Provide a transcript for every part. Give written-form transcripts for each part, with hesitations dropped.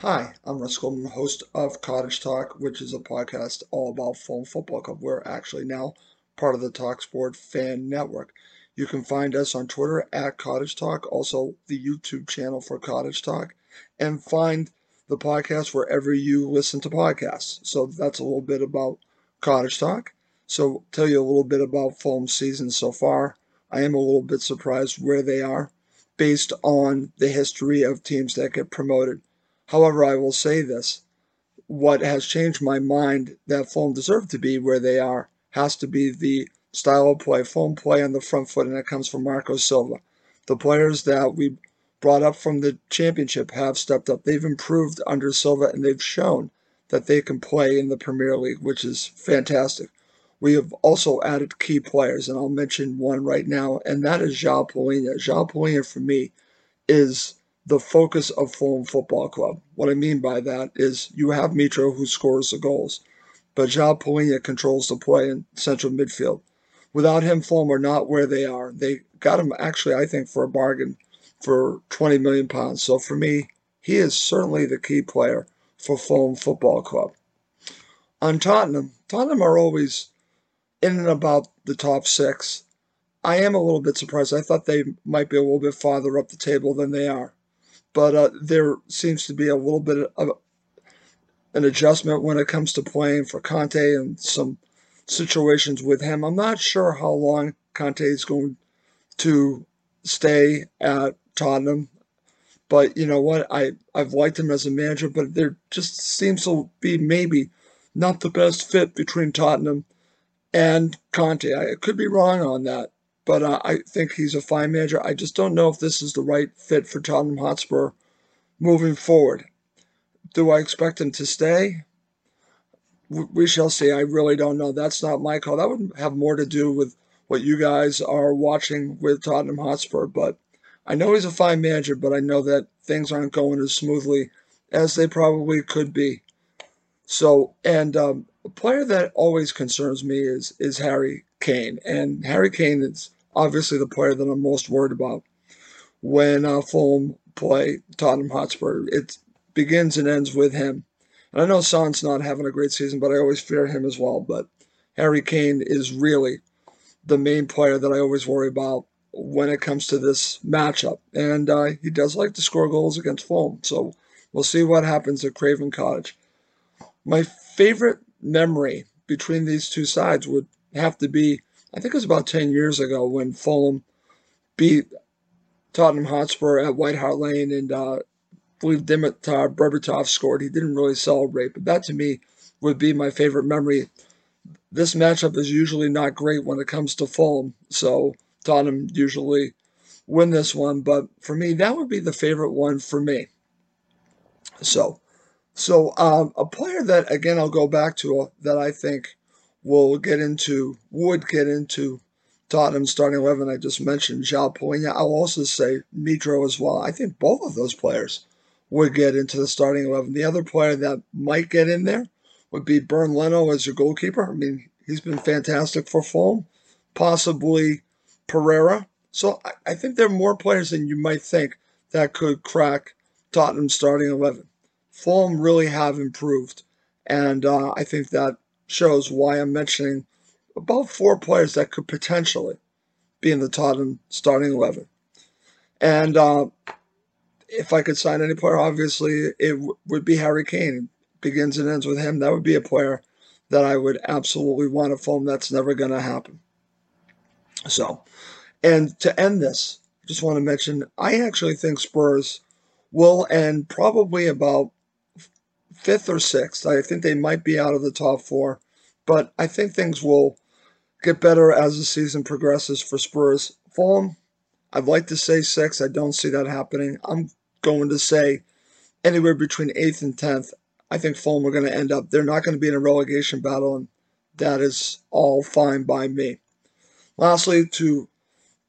Hi, I'm Russ Goldman, host of Cottage Talk, which is a podcast all about Fulham Football Club. We're actually now part of the TalkSport Fan Network. You can find us on Twitter at Cottage Talk, also the YouTube channel for Cottage Talk, and find the podcast wherever you listen to podcasts. So that's a little bit about Cottage Talk. So tell you a little bit about Fulham's season so far. I am a little bit surprised where they are based on the history of teams that get promoted. However, I will say this, what has changed my mind that Fulham deserve to be where they are has to be the style of play, Fulham play on the front foot, and it comes from Marco Silva. The players that we brought up from the championship have stepped up. They've improved under Silva, and they've shown that they can play in the Premier League, which is fantastic. We have also added key players, and I'll mention one right now, and that is João Palhinha. João Palhinha, for me, is the focus of Fulham Football Club. What I mean by that is you have Mitro, who scores the goals, but João Palhinha controls the play in central midfield. Without him, Fulham are not where they are. They got him, actually, I think, for a bargain for £20 million. So for me, he is certainly the key player for Fulham Football Club. On Tottenham are always in and about the top six. I am a little bit surprised. I thought they might be a little bit farther up the table than they are. But there seems to be a little bit of an adjustment when it comes to playing for Conte and some situations with him. I'm not sure how long Conte is going to stay at Tottenham. But you know what? I've liked him as a manager, but there just seems to be maybe not the best fit between Tottenham and Conte. I could be wrong on that. But I think he's a fine manager. I just don't know if this is the right fit for Tottenham Hotspur moving forward. Do I expect him to stay? We shall see. I really don't know. That's not my call. That would have more to do with what you guys are watching with Tottenham Hotspur. But I know he's a fine manager, but I know that things aren't going as smoothly as they probably could be. So, and a player that always concerns me is Harry Kane. And Harry Kane is obviously the player that I'm most worried about when Fulham play Tottenham Hotspur. It begins and ends with him. And I know Son's not having a great season, but I always fear him as well. But Harry Kane is really the main player that I always worry about when it comes to this matchup. And he does like to score goals against Fulham. So we'll see what happens at Craven Cottage. My favorite memory between these two sides would have to be, I think it was about 10 years ago when Fulham beat Tottenham Hotspur at White Hart Lane, and I believe Dimitar Berbatov scored. He didn't really celebrate, but that to me would be my favorite memory. This matchup is usually not great when it comes to Fulham, so Tottenham usually win this one, but for me, that would be the favorite one for me. So So a player that, again, I'll go back to, that I think would get into Tottenham's starting 11. I just mentioned João Palhinha. I'll also say Mitro as well. I think both of those players would get into the starting 11. The other player that might get in there would be Bernd Leno as your goalkeeper. I mean, he's been fantastic for Fulham. Possibly Pereira. So I think there are more players than you might think that could crack Tottenham's starting 11. Fulham really have improved, and I think that shows why I'm mentioning about four players that could potentially be in the Tottenham starting 11. And if I could sign any player, obviously, it would be Harry Kane. It begins and ends with him. That would be a player that I would absolutely want to film. That's never going to happen. So, and to end this, I just want to mention, I actually think Spurs will end probably about 5th or 6th. I think they might be out of the top 4. But I think things will get better as the season progresses for Spurs. Fulham, I'd like to say 6. I don't see that happening. I'm going to say anywhere between 8th and 10th. I think Fulham are going to end up. They're not going to be in a relegation battle, and that is all fine by me. Lastly, to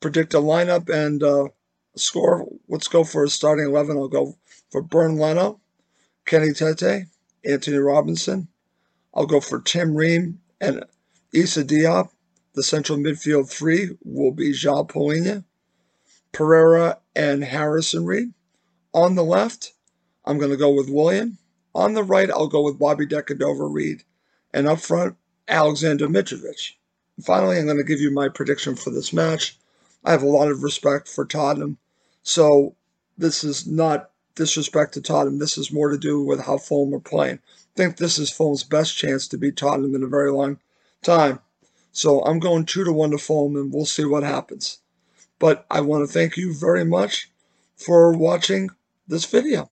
predict a lineup and score, let's go for a starting 11. I'll go for Bernd Leno, Kenny Tete, Anthony Robinson. I'll go for Tim Ream and Issa Diop. The central midfield three will be João Palhinha, Pereira, and Harrison Reed. On the left, I'm going to go with William. On the right, I'll go with Bobby Decadova Reed. And up front, Alexander Mitrovic. And finally, I'm going to give you my prediction for this match. I have a lot of respect for Tottenham, so this is not disrespect to Tottenham. This is more to do with how Fulham are playing. I think this is Fulham's best chance to beat Tottenham in a very long time. So I'm going 2-1 to Fulham, and we'll see what happens. But I want to thank you very much for watching this video.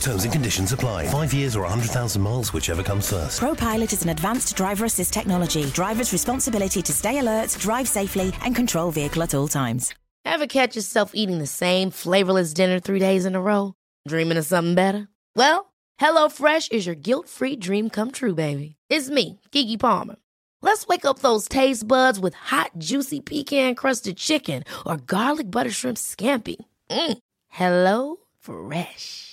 Terms and conditions apply. 5 years or 100,000 miles, whichever comes first. ProPilot is an advanced driver assist technology. Driver's responsibility to stay alert, drive safely, and control vehicle at all times. Ever catch yourself eating the same flavorless dinner 3 days in a row? Dreaming of something better? Well, HelloFresh is your guilt-free dream come true, baby. It's me, Keke Palmer. Let's wake up those taste buds with hot, juicy pecan-crusted chicken or garlic butter shrimp scampi. Hello Fresh.